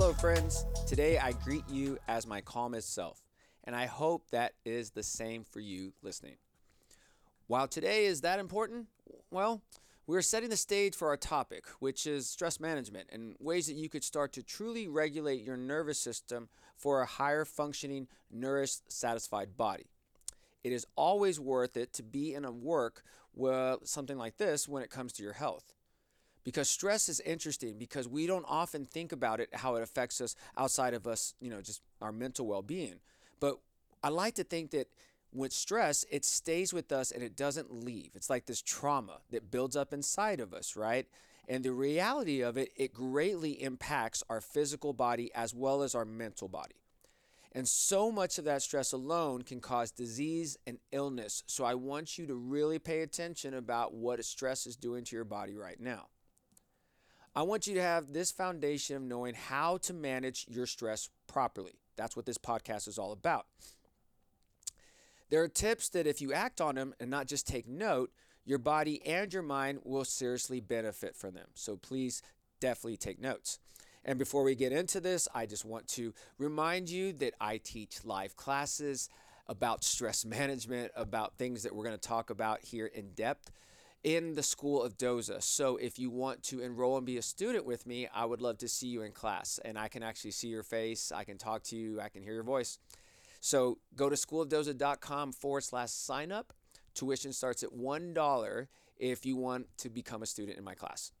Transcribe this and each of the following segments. Hello, friends. Today, I greet you as my calmest self, and I hope that is the same for you listening. While today is that important, well, we're setting the stage for our topic, which is stress management and ways that you could start to truly regulate your nervous system for a higher functioning, nourished, satisfied body. It is always worth it to be in a work with something like this when it comes to your health. Because stress is interesting because we don't often think about it, how it affects us outside of us, just our mental well-being. But I like to think that with stress, it stays with us and it doesn't leave. It's like this trauma that builds up inside of us, right? And the reality of it, it greatly impacts our physical body as well as our mental body. And so much of that stress alone can cause disease and illness. So I want you to really pay attention about what stress is doing to your body right now. I want you to have this foundation of knowing how to manage your stress properly. That's what this podcast is all about. There are tips that if you act on them and not just take note, your body and your mind will seriously benefit from them. So please definitely take notes. And before we get into this, I just want to remind you that I teach live classes about stress management, about things that we're going to talk about here in depth in the School of Doza. So if you want to enroll and be a student with me, I would love to see you in class. And I can actually see your face. I can talk to you. I can hear your voice. So go to schoolofdoza.com/sign-up. Tuition starts at $1 if you want to become a student in my class.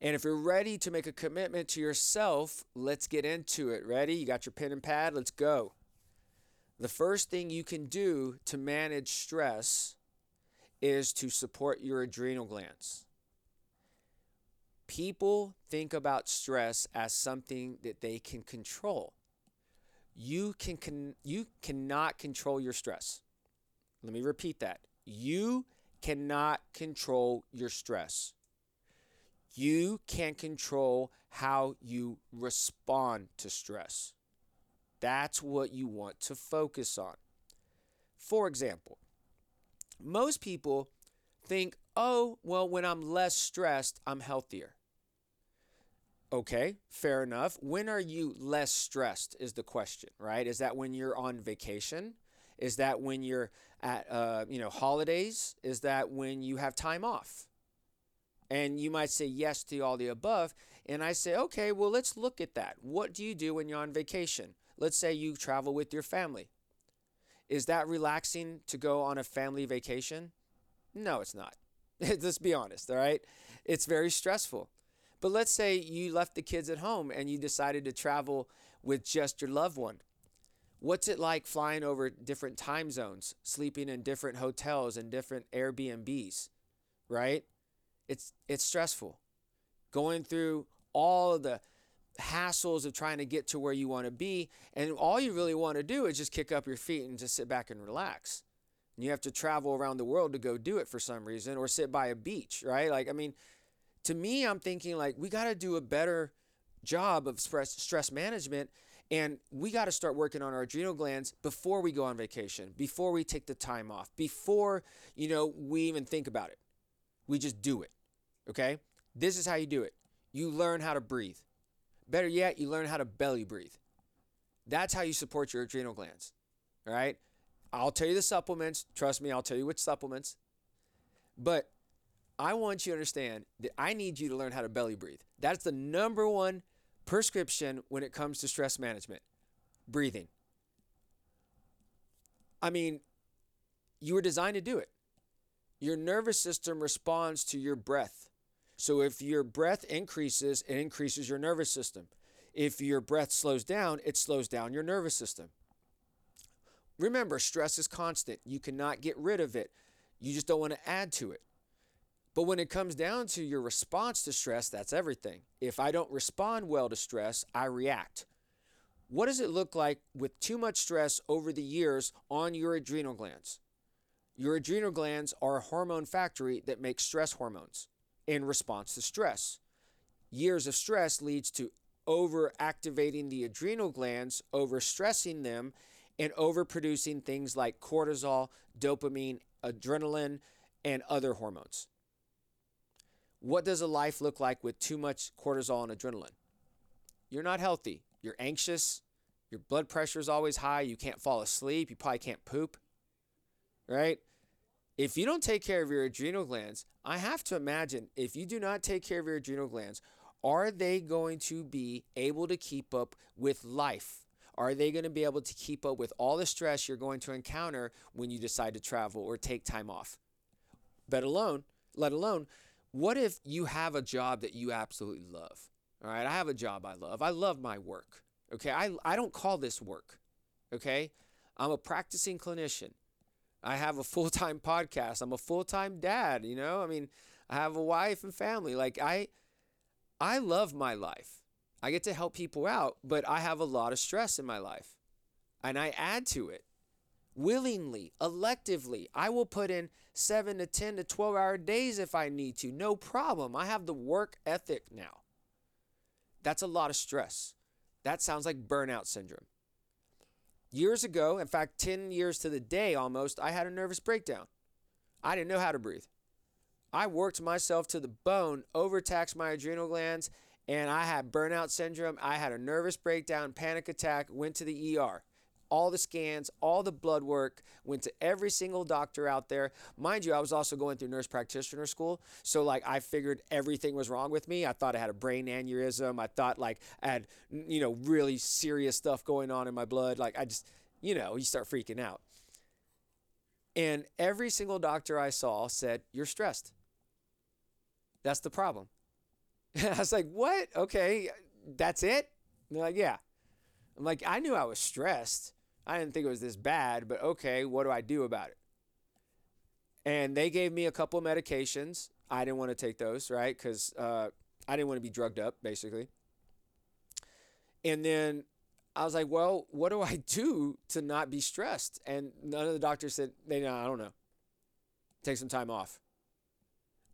And if you're ready to make a commitment to yourself, let's get into it. Ready? You got your pen and pad? Let's go. The first thing you can do to manage stress is to support your adrenal glands. People think about stress as something that they can control. You cannot control your stress. Let me repeat that. You cannot control your stress. You can't control how you respond to stress. That's what you want to focus on. For example, most people think, oh, well, when I'm less stressed, I'm healthier. Okay, fair enough. When are you less stressed is the question, right? Is that when you're on vacation? Is that when you're at, holidays? Is that when you have time off? And you might say yes to all the above. And I say, okay, well, let's look at that. What do you do when you're on vacation? Let's say you travel with your family. Is that relaxing to go on a family vacation? No, it's not. Let's be honest, all right? It's very stressful. But let's say you left the kids at home and you decided to travel with just your loved one. What's it like flying over different time zones, sleeping in different hotels and different Airbnbs, right? It's stressful. Going through all of the hassles of trying to get to where you want to be, and all you really want to do is just kick up your feet and just sit back and relax. And you have to travel around the world to go do it for some reason, or sit by a beach, right? To me, I'm thinking we got to do a better job of stress management, and we got to start working on our adrenal glands before we go on vacation, before we take the time off, before we even think about it. We just do it. Okay? This is how you do it. You learn how to breathe. Better yet, you learn how to belly breathe. That's how you support your adrenal glands. All right? I'll tell you the supplements. Trust me, I'll tell you which supplements. But I want you to understand that I need you to learn how to belly breathe. That's the number one prescription when it comes to stress management. Breathing. You were designed to do it. Your nervous system responds to your breath. So if your breath increases, it increases your nervous system. If your breath slows down, it slows down your nervous system. Remember, stress is constant. You cannot get rid of it. You just don't want to add to it. But when it comes down to your response to stress, that's everything. If I don't respond well to stress, I react. What does it look like with too much stress over the years on your adrenal glands? Your adrenal glands are a hormone factory that makes stress hormones. In response to stress, years of stress leads to overactivating the adrenal glands, overstressing them, and overproducing things like cortisol, dopamine, adrenaline, and other hormones. What does a life look like with too much cortisol and adrenaline? you're not healthy. You're anxious. Your blood pressure is always high. You can't fall asleep. You probably can't poop, right? If you don't take care of your adrenal glands, I have to imagine if you do not take care of your adrenal glands, are they going to be able to keep up with life? Are they going to be able to keep up with all the stress you're going to encounter when you decide to travel or take time off? Let alone, what if you have a job that you absolutely love? All right, I have a job I love. I love my work. Okay, I don't call this work. Okay, I'm a practicing clinician. I have a full-time podcast. I'm a full-time dad. You know, I mean, I have a wife and family. Like I love my life. I get to help people out, but I have a lot of stress in my life. And I add to it willingly, electively. I will put in 7 to 10 to 12-hour days if I need to. No problem. I have the work ethic now. That's a lot of stress. That sounds like burnout syndrome. Years ago, in fact, 10 years to the day almost, I had a nervous breakdown. I didn't know how to breathe. I worked myself to the bone, overtaxed my adrenal glands, and I had burnout syndrome. I had a nervous breakdown, panic attack, went to the ER. All the scans, all the blood work, went to every single doctor out there. Mind you, I was also going through nurse practitioner school. So like I figured everything was wrong with me. I thought I had a brain aneurysm. I thought like I had, really serious stuff going on in my blood. Like I just, you start freaking out. And every single doctor I saw said, you're stressed. That's the problem. I was like, what? Okay, that's it? And they're like, yeah. I'm like, I knew I was stressed. I didn't think it was this bad, but okay, what do I do about it? And they gave me a couple of medications. I didn't want to take those, right? Because I didn't want to be drugged up, basically. And then I was like, well, what do I do to not be stressed? And none of the doctors said, I don't know. Take some time off.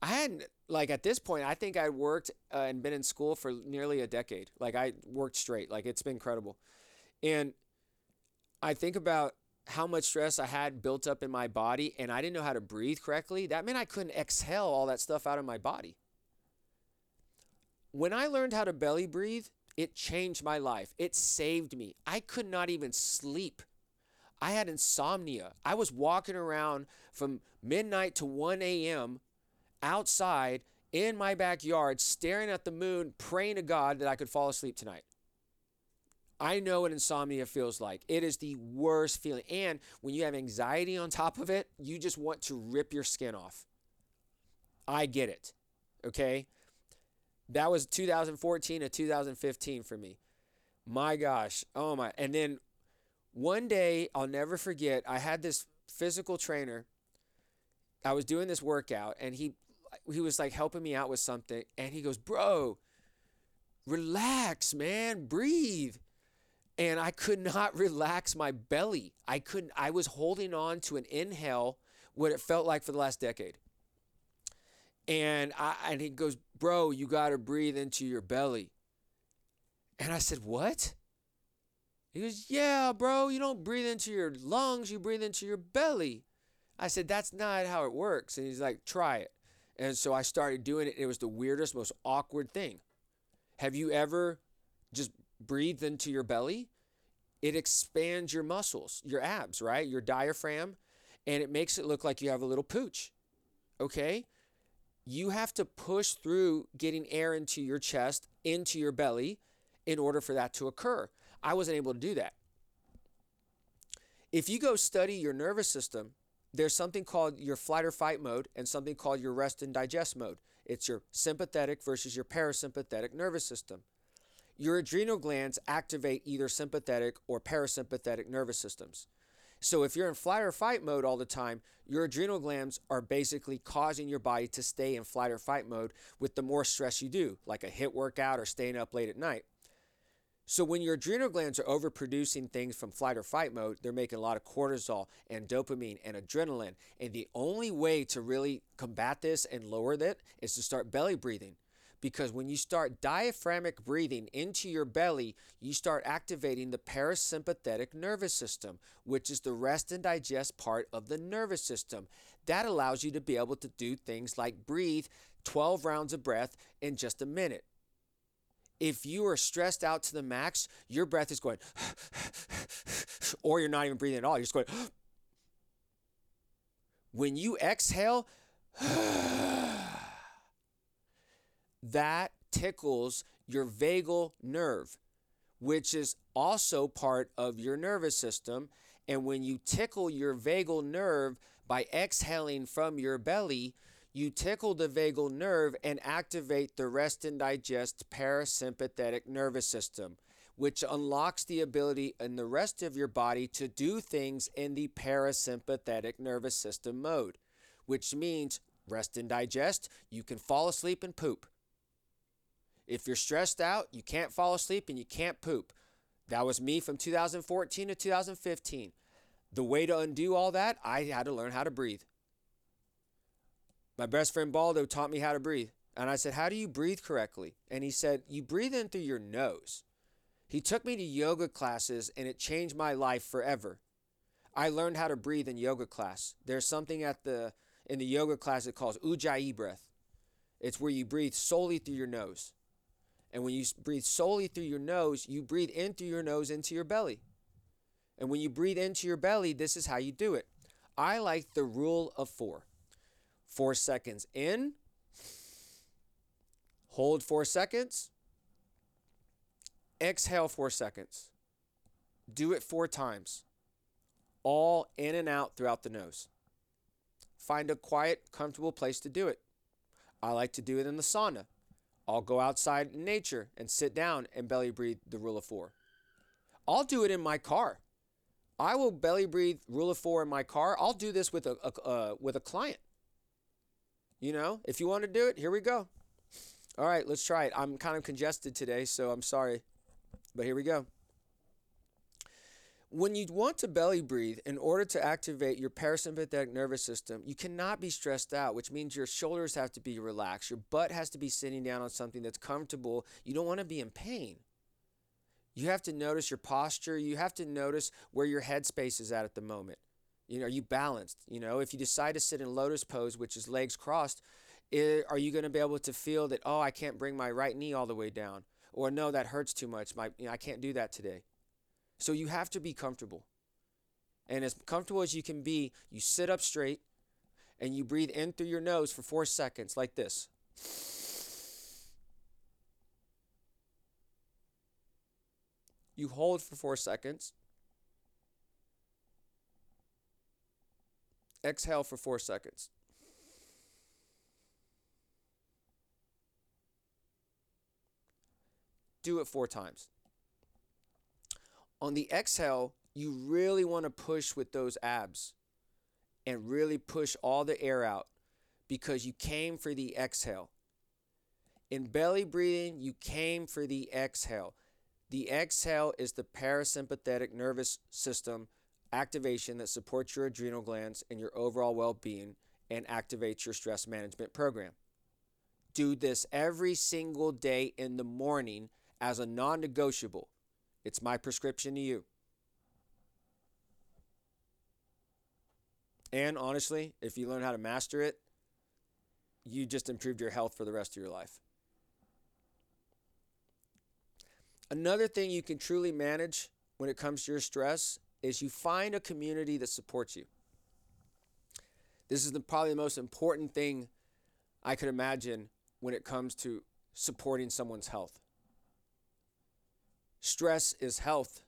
I hadn't, at this point, I think I worked and been in school for nearly a decade. I worked straight. It's been incredible. And I think about how much stress I had built up in my body, and I didn't know how to breathe correctly. That meant I couldn't exhale all that stuff out of my body. When I learned how to belly breathe, it changed my life. It saved me. I could not even sleep. I had insomnia. I was walking around from midnight to 1 a.m., outside in my backyard, staring at the moon, praying to God that I could fall asleep tonight. I know what insomnia feels like. It is the worst feeling. And when you have anxiety on top of it, you just want to rip your skin off. I get it. Okay. That was 2014 to 2015 for me. My gosh. Oh my. And then one day, I'll never forget, I had this physical trainer. I was doing this workout and he was like helping me out with something, and he goes, bro, relax, man, breathe. And I could not relax my belly. I was holding on to an inhale, what it felt like for the last decade. And he goes, bro, you got to breathe into your belly. And I said, what? He goes, yeah, bro, you don't breathe into your lungs, you breathe into your belly. I said, that's not how it works. And he's like, try it. And so I started doing it. And it was the weirdest, most awkward thing. Have you ever just breathed into your belly? It expands your muscles, your abs, right? Your diaphragm. And it makes it look like you have a little pooch. Okay? You have to push through getting air into your chest, into your belly, in order for that to occur. I wasn't able to do that. If you go study your nervous system, there's something called your flight or fight mode and something called your rest and digest mode. It's your sympathetic versus your parasympathetic nervous system. Your adrenal glands activate either sympathetic or parasympathetic nervous systems. So if you're in flight or fight mode all the time, your adrenal glands are basically causing your body to stay in flight or fight mode with the more stress you do, like a HIIT workout or staying up late at night. So when your adrenal glands are overproducing things from flight or fight mode, they're making a lot of cortisol and dopamine and adrenaline. And the only way to really combat this and lower that is to start belly breathing. Because when you start diaphragmic breathing into your belly, you start activating the parasympathetic nervous system, which is the rest and digest part of the nervous system. That allows you to be able to do things like breathe 12 rounds of breath in just a minute. If you are stressed out to the max, your breath is going, or you're not even breathing at all. You're just going. When you exhale, that tickles your vagal nerve, which is also part of your nervous system. And when you tickle your vagal nerve by exhaling from your belly, you tickle the vagal nerve and activate the rest and digest parasympathetic nervous system, which unlocks the ability in the rest of your body to do things in the parasympathetic nervous system mode, which means rest and digest. You can fall asleep and poop. If you're stressed out, you can't fall asleep and you can't poop. That was me from 2014 to 2015. The way to undo all that, I had to learn how to breathe. My best friend Baldo taught me how to breathe. And I said, how do you breathe correctly? And he said, you breathe in through your nose. He took me to yoga classes and it changed my life forever. I learned how to breathe in yoga class. There's something in the yoga class it calls ujjayi breath. It's where you breathe solely through your nose. And when you breathe solely through your nose, you breathe in through your nose into your belly. And when you breathe into your belly, this is how you do it. I like the rule of 4. 4 seconds in, hold 4 seconds, exhale 4 seconds. Do it 4 times, all in and out throughout the nose. Find a quiet, comfortable place to do it. I like to do it in the sauna. I'll go outside in nature and sit down and belly breathe the rule of 4. I'll do it in my car. I will belly breathe rule of 4 in my car. I'll do this with a client. You know, if you want to do it, here we go. All right, let's try it. I'm kind of congested today, so I'm sorry. But here we go. When you want to belly breathe, in order to activate your parasympathetic nervous system, you cannot be stressed out, which means your shoulders have to be relaxed. Your butt has to be sitting down on something that's comfortable. You don't want to be in pain. You have to notice your posture. You have to notice where your headspace is at the moment. You know, are you balanced? You know, if you decide to sit in lotus pose, which is legs crossed, are you going to be able to feel that, oh, I can't bring my right knee all the way down? Or no, that hurts too much. I can't do that today. So you have to be comfortable. And as comfortable as you can be, you sit up straight and you breathe in through your nose for 4 seconds like this. You hold for 4 seconds. Exhale for 4 seconds. Do it 4 times. On the exhale, you really want to push with those abs and really push all the air out because you came for the exhale. In belly breathing, you came for the exhale. The exhale is the parasympathetic nervous system activation that supports your adrenal glands and your overall well-being and activates your stress management program. Do this every single day in the morning as a non-negotiable. It's my prescription to you. And honestly, if you learn how to master it, you just improved your health for the rest of your life. Another thing you can truly manage when it comes to your stress is you find a community that supports you. This is probably the most important thing I could imagine when it comes to supporting someone's health. Stress is health.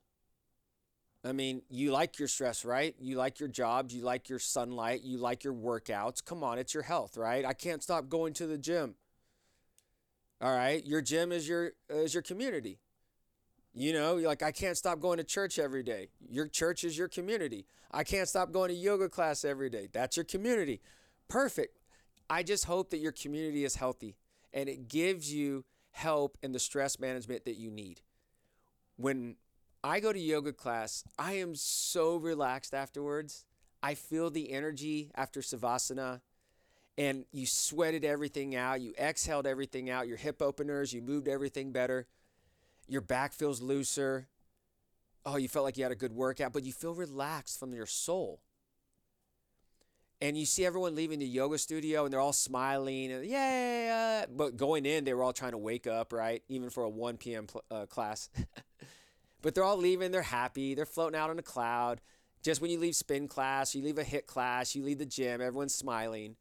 I mean, you like your stress, right? You like your job, you like your sunlight, you like your workouts. Come on, it's your health, right? I can't stop going to the gym. All right, your gym is your community. You know, you're like, I can't stop going to church every day. Your church is your community. I can't stop going to yoga class every day. That's your community. Perfect. I just hope that your community is healthy and it gives you help in the stress management that you need. When I go to yoga class, I am so relaxed afterwards. I feel the energy after Savasana. And you sweated everything out. You exhaled everything out. Your hip openers, you moved everything better. Your back feels looser. Oh, you felt like you had a good workout, but you feel relaxed from your soul. And you see everyone leaving the yoga studio and they're all smiling and yeah, but going in, they were all trying to wake up, right? Even for a 1 p.m. class. But they're all leaving. They're happy. They're floating out on a cloud. Just when you leave spin class, you leave a HIIT class, you leave the gym, everyone's smiling.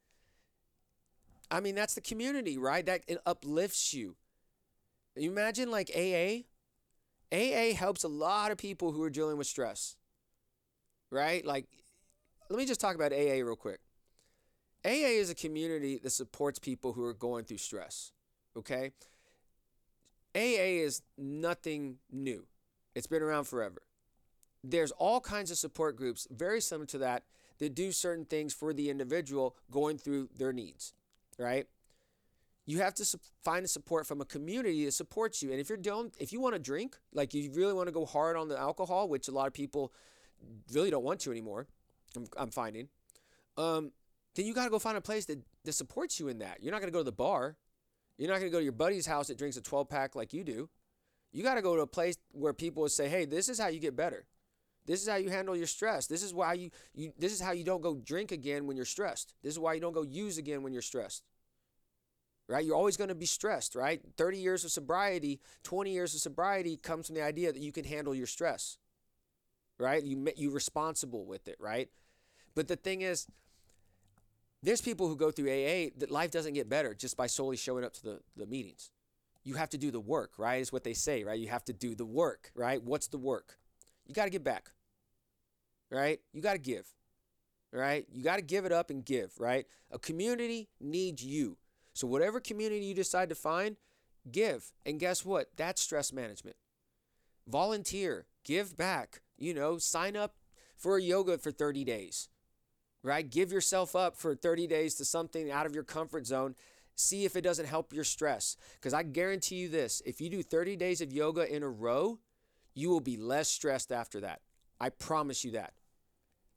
I mean, that's the community, right? That it uplifts you. You imagine like AA? AA helps a lot of people who are dealing with stress, right? Like, let me just talk about AA real quick. AA is a community that supports people who are going through stress, okay? AA is nothing new. It's been around forever. There's all kinds of support groups, very similar to that do certain things for the individual going through their needs, right? You have to find the support from a community that supports you. And if you're down, if you want to drink, like you really want to go hard on the alcohol, which a lot of people really don't want to anymore, I'm finding, then you got to go find a place that supports you in that. You're not going to go to the bar. You're not going to go to your buddy's house that drinks a 12-pack like you do. You got to go to a place where people will say, hey, this is how you get better. This is how you handle your stress. This is why this is how you don't go drink again when you're stressed. This is why you don't go use again when you're stressed. Right? You're always going to be stressed, right? 30 years of sobriety, 20 years of sobriety comes from the idea that you can handle your stress. Right? You're responsible with it, right? But the thing is, there's people who go through AA that life doesn't get better just by solely showing up to the meetings. You have to do the work, right? Is what they say, right? You have to do the work, right? What's the work? You got to get back. Right? You got to give. Right? You got to give it up and give, right? A community needs you. So whatever community you decide to find, give. And guess what? That's stress management. Volunteer, give back, sign up for a yoga for 30 days. Right? Give yourself up for 30 days to something out of your comfort zone. See if it doesn't help your stress, because I guarantee you this, if you do 30 days of yoga in a row, you will be less stressed after that. I promise you that.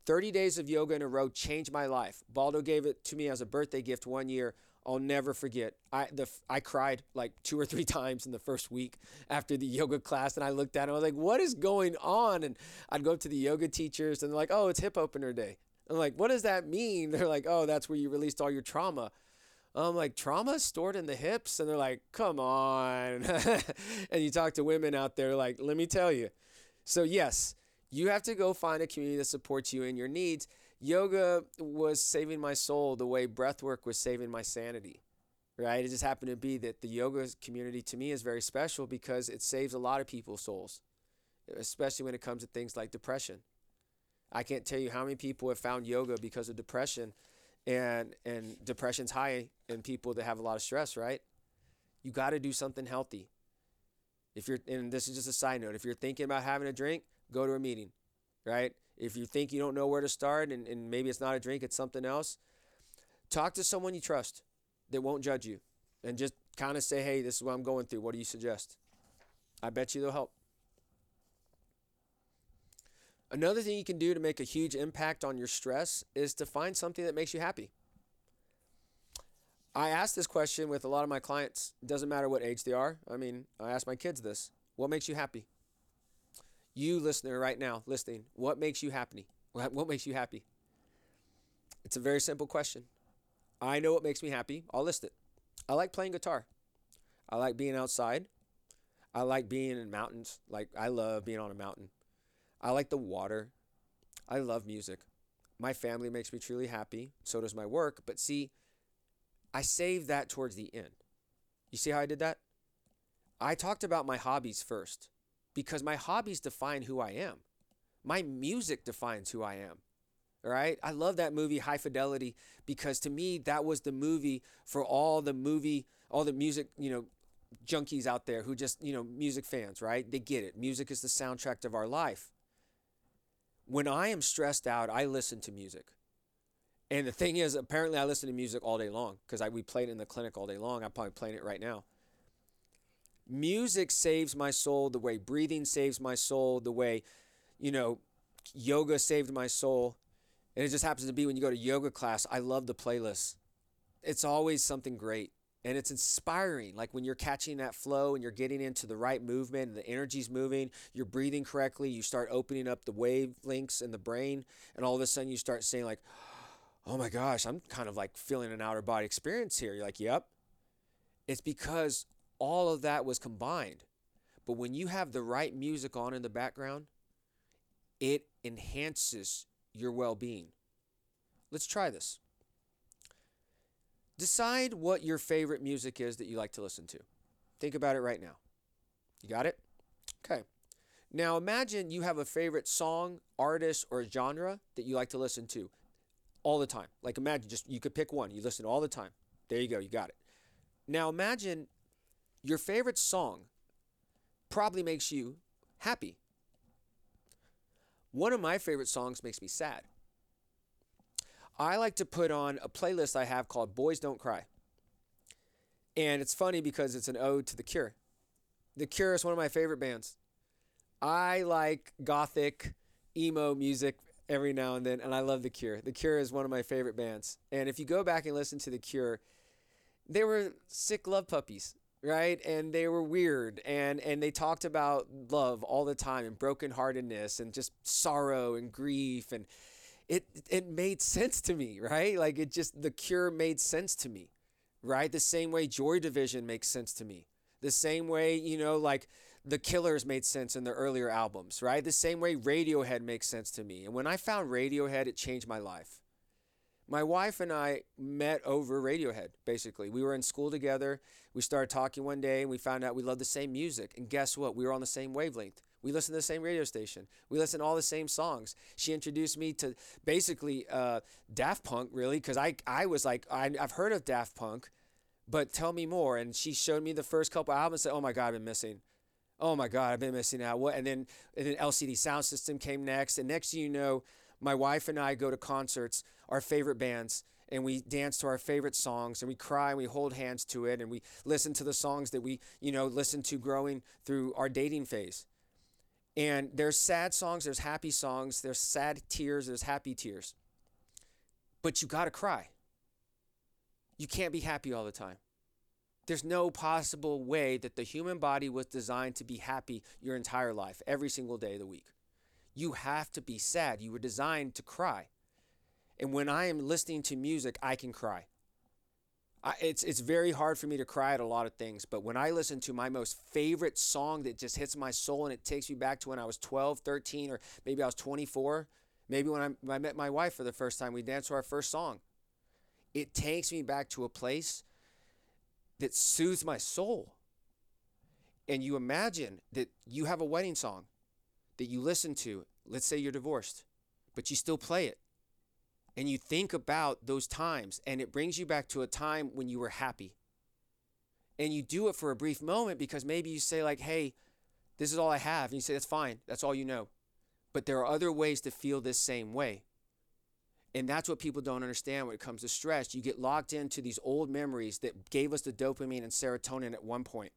30 days of yoga in a row changed my life. Baldo gave it to me as a birthday gift one year. I'll never forget. I cried like 2 or 3 times in the first week after the yoga class, and I looked at him. I was like, what is going on? And I'd go up to the yoga teachers, and they're like, oh, it's hip opener day. I'm like, what does that mean? They're like, oh, that's where you released all your trauma. I'm like, trauma stored in the hips? And they're like, come on. And you talk to women out there like, let me tell you. So yes, you have to go find a community that supports you in your needs. Yoga was saving my soul the way breathwork was saving my sanity, right? It just happened to be that the yoga community to me is very special because it saves a lot of people's souls, especially when it comes to things like depression. I can't tell you how many people have found yoga because of depression, and depression's high in people that have a lot of stress, right? You got to do something healthy. If you're, and this is just a side note, if you're thinking about having a drink, go to a meeting, right? If you think you don't know where to start and maybe it's not a drink, it's something else, talk to someone you trust that won't judge you and just kind of say, hey, this is what I'm going through. What do you suggest? I bet you they'll help. Another thing you can do to make a huge impact on your stress is to find something that makes you happy. I ask this question with a lot of my clients. It doesn't matter what age they are. I mean, I ask my kids this. What makes you happy? You listener right now listening, what makes you happy? What makes you happy? It's a very simple question. I know what makes me happy. I'll list it. I like playing guitar. I like being outside. I like being in mountains. Like I love being on a mountain. I like the water. I love music. My family makes me truly happy. So does my work. But see, I saved that towards the end. You see how I did that? I talked about my hobbies first because my hobbies define who I am. My music defines who I am. All right? I love that movie High Fidelity because to me, that was the movie for all the music, junkies out there who just, music fans, right? They get it. Music is the soundtrack of our life. When I am stressed out, I listen to music. And the thing is, apparently I listen to music all day long because we played it in the clinic all day long. I'm probably playing it right now. Music saves my soul the way breathing saves my soul, the way, yoga saved my soul. And it just happens to be when you go to yoga class, I love the playlist. It's always something great. And it's inspiring, like when you're catching that flow and you're getting into the right movement and the energy's moving, you're breathing correctly, you start opening up the wavelengths in the brain, and all of a sudden you start saying like, oh my gosh, I'm kind of like feeling an outer body experience here. You're like, yep. It's because all of that was combined. But when you have the right music on in the background, it enhances your well-being. Let's try this. Decide what your favorite music is that you like to listen to. Think about it right now. You got it? Okay. Now imagine you have a favorite song, artist, or genre that you like to listen to all the time. Like imagine just you could pick one. You listen all the time. There you go. You got it. Now imagine your favorite song probably makes you happy. One of my favorite songs makes me sad. I like to put on a playlist I have called Boys Don't Cry. And it's funny because it's an ode to The Cure. The Cure is one of my favorite bands. I like gothic, emo music every now and then, and I love The Cure. The Cure is one of my favorite bands. And if you go back and listen to The Cure, they were sick love puppies, right? And they were weird, and they talked about love all the time and brokenheartedness and just sorrow and grief, and it made sense to me, right? Like it just, The Cure made sense to me, right? The same way Joy Division makes sense to me. The same way, you know, like The Killers made sense in their earlier albums, right? The same way Radiohead makes sense to me. And when I found Radiohead, it changed my life. My wife and I met over Radiohead, basically. We were in school together. We started talking one day, and we found out we loved the same music. And guess what? We were on the same wavelength. We listened to the same radio station. We listened to all the same songs. She introduced me to basically Daft Punk, really, because I was like, I've heard of Daft Punk, but tell me more. And she showed me the first couple albums and said, oh, my God, I've been missing. Oh, my God, I've been missing out. What? And then LCD Sound System came next. And next thing you know, my wife and I go to concerts, our favorite bands, and we dance to our favorite songs, and we cry, and we hold hands to it, and we listen to the songs that we, you know, listen to growing through our dating phase. And there's sad songs, there's happy songs, there's sad tears, there's happy tears. But you got to cry. You can't be happy all the time. There's no possible way that the human body was designed to be happy your entire life, every single day of the week. You have to be sad. You were designed to cry. And when I am listening to music, I can cry. It's very hard for me to cry at a lot of things, but when I listen to my most favorite song that just hits my soul and it takes me back to when I was 12, 13, or maybe I was 24, maybe when I met my wife for the first time, we danced to our first song. It takes me back to a place that soothes my soul. And you imagine that you have a wedding song that you listen to, let's say you're divorced, but you still play it. And you think about those times, and it brings you back to a time when you were happy. And you do it for a brief moment because maybe you say like, hey, this is all I have. And you say, that's fine. That's all you know. But there are other ways to feel this same way. And that's what people don't understand when it comes to stress. You get locked into these old memories that gave us the dopamine and serotonin at one point.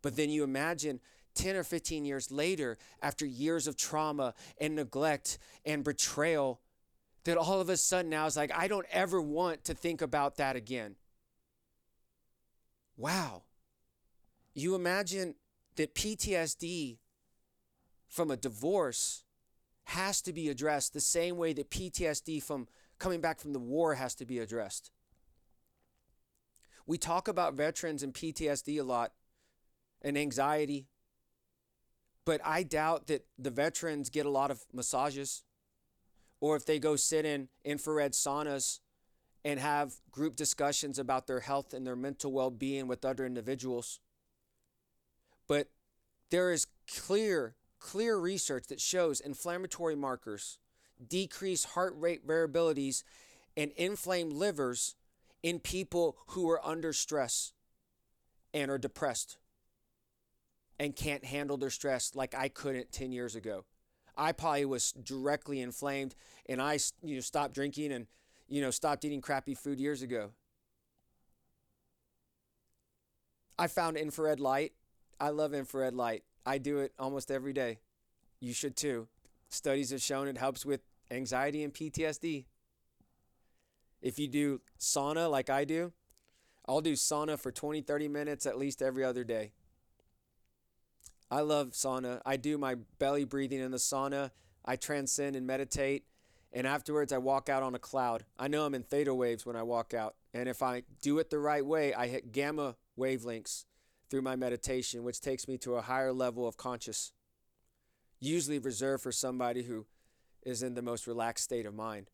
But then you imagine 10 or 15 years later, after years of trauma and neglect and betrayal, that all of a sudden now it's like, I don't ever want to think about that again. Wow. You imagine that PTSD from a divorce has to be addressed the same way that PTSD from coming back from the war has to be addressed. We talk about veterans and PTSD a lot and anxiety. But I doubt that the veterans get a lot of massages, or if they go sit in infrared saunas and have group discussions about their health and their mental well-being with other individuals. But there is clear research that shows inflammatory markers decrease heart rate variabilities and inflamed livers in people who are under stress and are depressed and can't handle their stress like I couldn't 10 years ago. I probably was directly inflamed, and I stopped drinking and stopped eating crappy food years ago. I found infrared light. I love infrared light. I do it almost every day. You should too. Studies have shown it helps with anxiety and PTSD. If you do sauna like I do, I'll do sauna for 20, 30 minutes at least every other day. I love sauna. I do my belly breathing in the sauna. I transcend and meditate. and afterwards I walk out on a cloud. I know I'm in theta waves when I walk out, and if I do it the right way, I hit gamma wavelengths through my meditation, which takes me to a higher level of conscious, usually reserved for somebody who is in the most relaxed state of mind.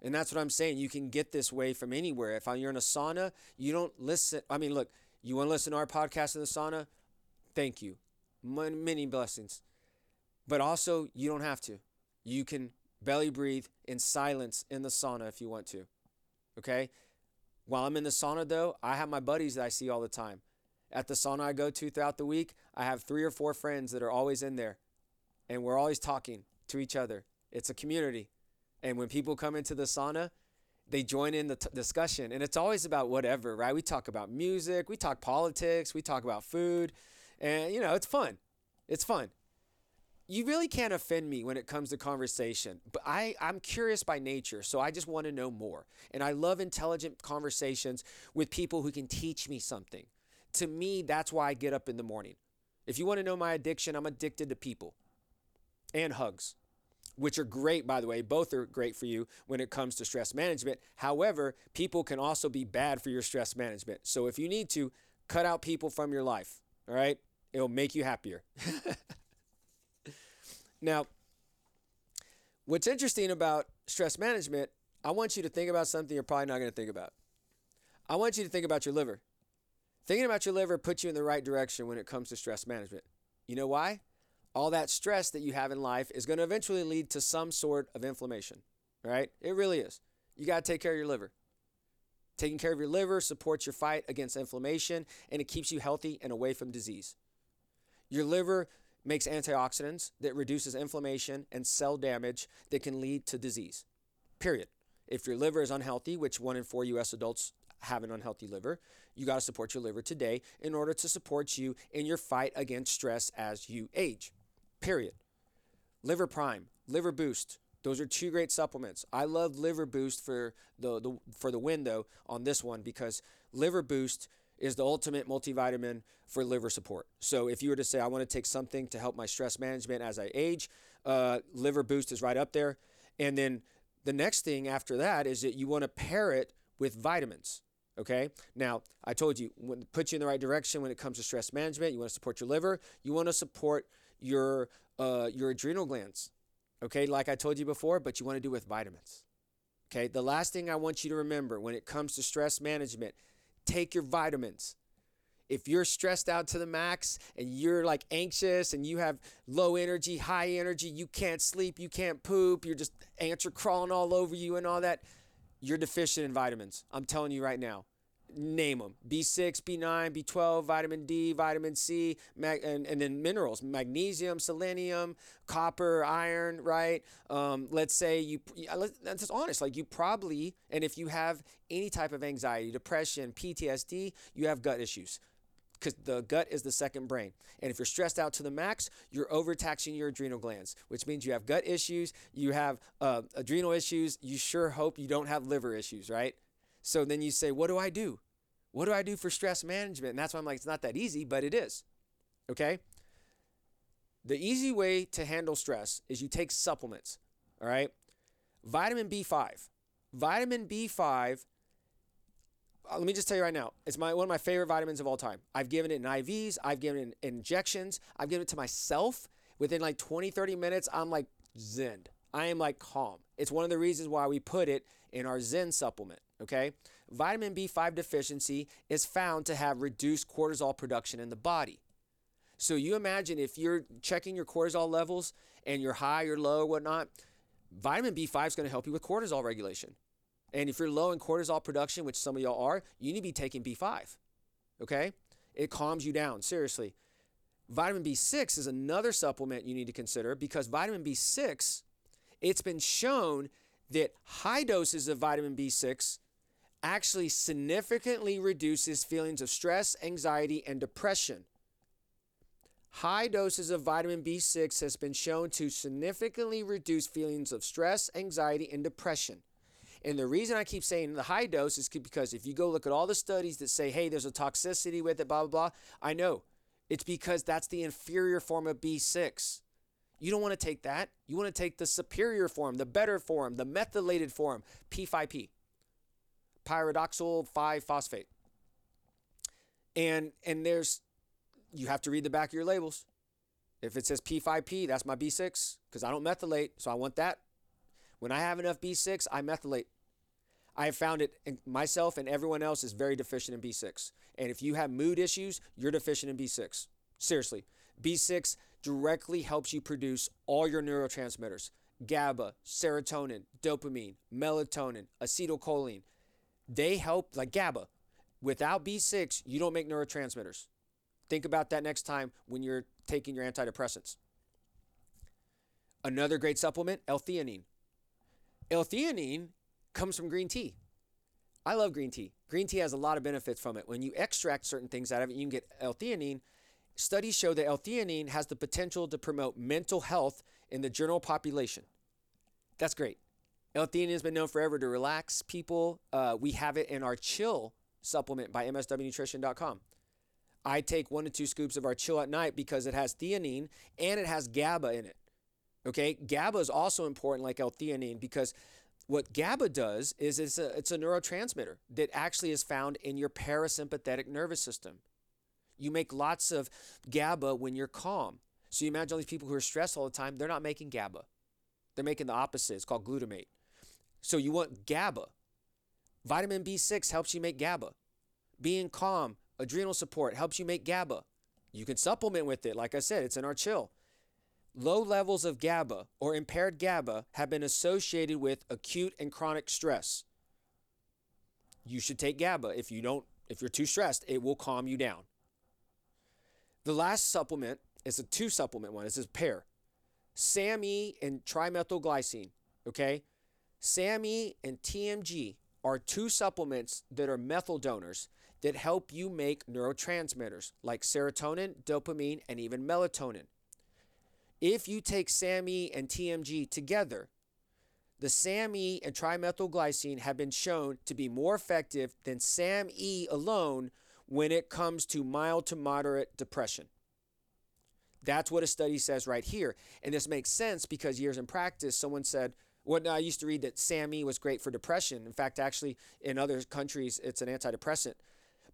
And that's what I'm saying. You can get this way from anywhere. If you're in a sauna, you don't listen. I mean, look, you want to listen to our podcast in the sauna? Thank you. Many blessings. But also, you don't have to. You can belly breathe in silence in the sauna if you want to. Okay? While I'm in the sauna, though, I have my buddies that I see all the time. At the sauna I go to throughout the week, I have 3 or 4 friends that are always in there. And we're always talking to each other. It's a community. And when people come into the sauna, they join in the discussion. And it's always about whatever, right? We talk about music. We talk politics. We talk about food. And, you know, it's fun. It's fun. You really can't offend me when it comes to conversation. But I'm curious by nature, so I just want to know more. And I love intelligent conversations with people who can teach me something. To me, that's why I get up in the morning. If you want to know my addiction, I'm addicted to people and hugs, which are great, by the way. Both are great for you when it comes to stress management. However, people can also be bad for your stress management. So if you need to, cut out people from your life, all right? It'll make you happier. Now, what's interesting about stress management, I want you to think about something you're probably not going to think about. I want you to think about your liver. Thinking about your liver puts you in the right direction when it comes to stress management. You know why? All that stress that you have in life is going to eventually lead to some sort of inflammation, right? It really is. You got to take care of your liver. Taking care of your liver supports your fight against inflammation, and it keeps you healthy and away from disease. Your liver makes antioxidants that reduces inflammation and cell damage that can lead to disease, period. If your liver is unhealthy, which 1 in 4 U.S. adults have an unhealthy liver, you got to support your liver today in order to support you in your fight against stress as you age, period. Liver Prime, Liver Boost, those are 2 great supplements. I love Liver Boost for the window on this one, because Liver Boost is the ultimate multivitamin for liver support. So if you were to say, I want to take something to help my stress management as I age, Liver Boost is right up there. And then the next thing after that is that you want to pair it with vitamins. Okay, now I told you, put you in the right direction when it comes to stress management. You want to support your liver. You want to support your adrenal glands. Okay, like I told you before, but you want to do it with vitamins. Okay, the last thing I want you to remember when it comes to stress management, take your vitamins. If you're stressed out to the max and you're like anxious and you have low energy, high energy, you can't sleep, you can't poop, you're just ants are crawling all over you and all that, you're deficient in vitamins. I'm telling you right now. Name them. B6, B9, B12, vitamin D, vitamin C, and then minerals. Magnesium, selenium, copper, iron, right? Let's say you, that's just honest. Like you probably, and if you have any type of anxiety, depression, PTSD, you have gut issues. Because the gut is the second brain. And if you're stressed out to the max, you're overtaxing your adrenal glands, which means you have gut issues, you have adrenal issues, you sure hope you don't have liver issues, right? So then you say, what do I do? What do I do for stress management? And that's why I'm like, it's not that easy, but it is, okay? The easy way to handle stress is you take supplements, all right? Vitamin B5. Vitamin B5, let me just tell you right now, it's one of my favorite vitamins of all time. I've given it in IVs. I've given it in injections. I've given it to myself. Within like 20, 30 minutes, I'm like zen. I am like calm. It's one of the reasons why we put it in our Zen supplement, okay? Vitamin B5 deficiency is found to have reduced cortisol production in the body. So you imagine if you're checking your cortisol levels and you're high or low or whatnot, vitamin B5 is going to help you with cortisol regulation. And if you're low in cortisol production, which some of y'all are, you need to be taking B5, okay? It calms you down, seriously. Vitamin B6 is another supplement you need to consider, because vitamin B6, it's been shown that high doses of vitamin B6 actually significantly reduces feelings of stress, anxiety, and depression. High doses of vitamin B6 has been shown to significantly reduce feelings of stress, anxiety, and depression. And the reason I keep saying the high dose is because if you go look at all the studies that say, hey, there's a toxicity with it, blah, blah, blah, I know. It's because that's the inferior form of B6. You don't want to take that. You want to take the superior form, the better form, the methylated form, P5P, pyridoxal 5-phosphate. And there's, you have to read the back of your labels. If it says P5P, that's my B6, because I don't methylate, so I want that. When I have enough B6, I methylate. I have found it, and myself and everyone else is very deficient in B6. And if you have mood issues, you're deficient in B6. Seriously, B6 directly helps you produce all your neurotransmitters, GABA, serotonin, dopamine, melatonin, acetylcholine. They help, like GABA. Without B6, you don't make neurotransmitters. Think about that next time when you're taking your antidepressants. Another great supplement, L-theanine. L-theanine comes from green tea. I love green tea. Green tea has a lot of benefits from it. When you extract certain things out of it, you can get L-theanine. Studies show that L-theanine has the potential to promote mental health in the general population. That's great. L-theanine has been known forever to relax people. We have it in our Chill supplement by MSWNutrition.com. I take 1 to 2 scoops of our Chill at night because it has theanine and it has GABA in it. Okay, GABA is also important like L-theanine because what GABA does is it's a neurotransmitter that actually is found in your parasympathetic nervous system. You make lots of GABA when you're calm. So you imagine all these people who are stressed all the time, they're not making GABA. They're making the opposite. It's called glutamate. So you want GABA. Vitamin B6 helps you make GABA. Being calm, adrenal support helps you make GABA. You can supplement with it. Like I said, it's in our Chill. Low levels of GABA or impaired GABA have been associated with acute and chronic stress. You should take GABA. If you're too stressed, it will calm you down. The last supplement is a 2 supplement one. It's this pair, SAMe and trimethylglycine. Okay, SAMe and TMG are 2 supplements that are methyl donors that help you make neurotransmitters like serotonin, dopamine, and even melatonin. If you take SAMe and TMG together, the SAMe and trimethylglycine have been shown to be more effective than SAMe alone when it comes to mild to moderate depression. That's what a study says right here. And this makes sense because years in practice, someone said, well, I used to read that SAMe was great for depression. In fact, actually, in other countries, it's an antidepressant.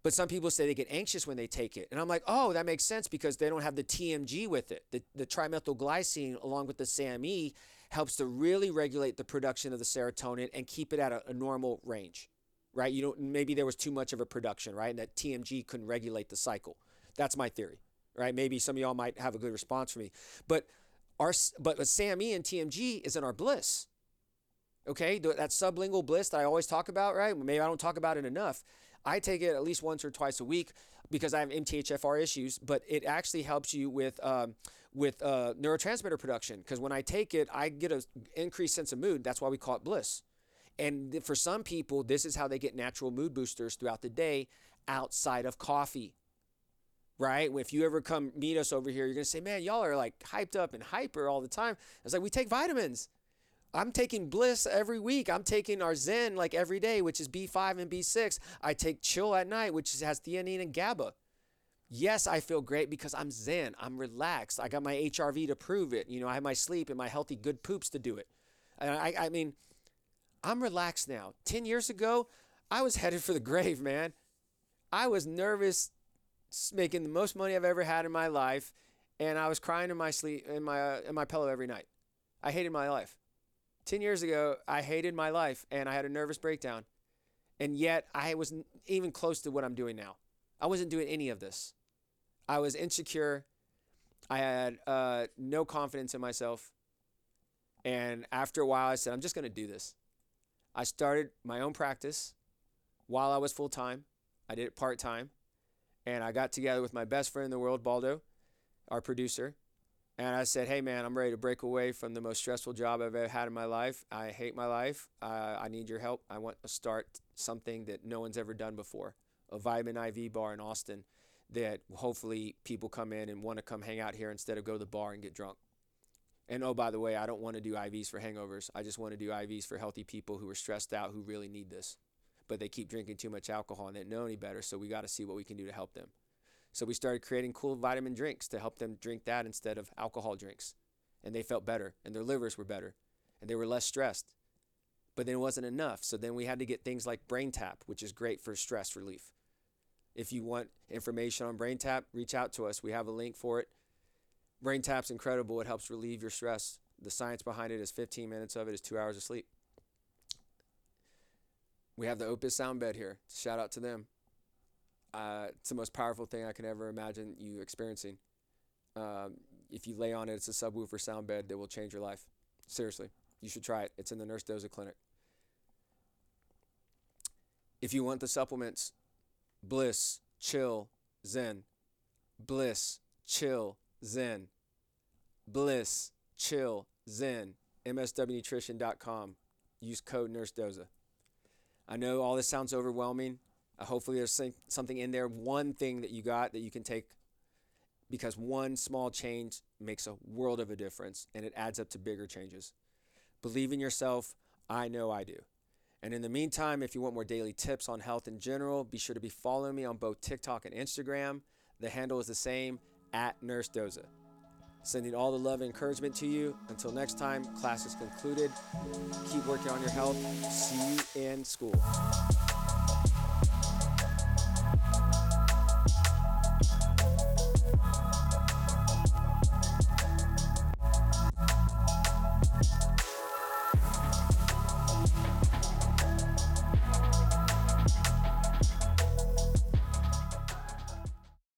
But some people say they get anxious when they take it. And I'm like, oh, that makes sense because they don't have the TMG with it. The trimethylglycine along with the SAMe helps to really regulate the production of the serotonin and keep it at a normal range, right? You don't, maybe there was too much of a production, right? And that TMG couldn't regulate the cycle. That's my theory, right? Maybe some of y'all might have a good response for me. But SAMe and TMG is in our bliss, okay? That sublingual bliss that I always talk about, right? Maybe I don't talk about it enough. I take it at least once or twice a week because I have MTHFR issues, but it actually helps you with neurotransmitter production because when I take it, I get an increased sense of mood. That's why we call it bliss. And for some people, this is how they get natural mood boosters throughout the day outside of coffee, right? If you ever come meet us over here, you're going to say, man, y'all are like hyped up and hyper all the time. It's like we take vitamins. I'm taking Bliss every week. I'm taking our Zen like every day, which is B5 and B6. I take Chill at night, which has theanine and GABA. Yes, I feel great because I'm Zen. I'm relaxed. I got my HRV to prove it. You know, I have my sleep and my healthy good poops to do it. And I mean, I'm relaxed now. 10 years ago, I was headed for the grave, man. I was nervous, making the most money I've ever had in my life, and I was crying in my sleep, in my pillow every night. I hated my life. 10 years ago, I hated my life, and I had a nervous breakdown, and yet I wasn't even close to what I'm doing now. I wasn't doing any of this. I was insecure. I had no confidence in myself, and after a while, I said, I'm just going to do this. I started my own practice while I was full-time. I did it part-time, and I got together with my best friend in the world, Baldo, our producer, and I said, hey, man, I'm ready to break away from the most stressful job I've ever had in my life. I hate my life. I need your help. I want to start something that no one's ever done before, a vitamin IV bar in Austin that hopefully people come in and want to come hang out here instead of go to the bar and get drunk. And oh, by the way, I don't want to do IVs for hangovers. I just want to do IVs for healthy people who are stressed out, who really need this. But they keep drinking too much alcohol and they don't know any better, so we got to see what we can do to help them. So we started creating cool vitamin drinks to help them drink that instead of alcohol drinks. and they felt better, and their livers were better, and they were less stressed. But then it wasn't enough, so then we had to get things like BrainTap, which is great for stress relief. If you want information on BrainTap, reach out to us. We have a link for it. BrainTap's incredible. It helps relieve your stress. The science behind it is 15 minutes of it is 2 hours of sleep. We have the Opus Soundbed here. Shout out to them. It's the most powerful thing I can ever imagine you experiencing. If you lay on it, it's a subwoofer soundbed that will change your life. Seriously, you should try it. It's in the Nurse Doza clinic. If you want the supplements, Bliss, Chill, Zen. Bliss, Chill, Zen. Bliss, Chill, Zen. MSWNutrition.com. Use code Nurse Doza. I know all this sounds overwhelming. Hopefully there's something in there, one thing that you got that you can take, because one small change makes a world of a difference, and it adds up to bigger changes. Believe in yourself. I know I do. And in the meantime, if you want more daily tips on health in general, be sure to be following me on both TikTok and Instagram. The handle is the same, @NurseDoza. Sending all the love and encouragement to you. Until next time, class is concluded. Keep working on your health. See you in school.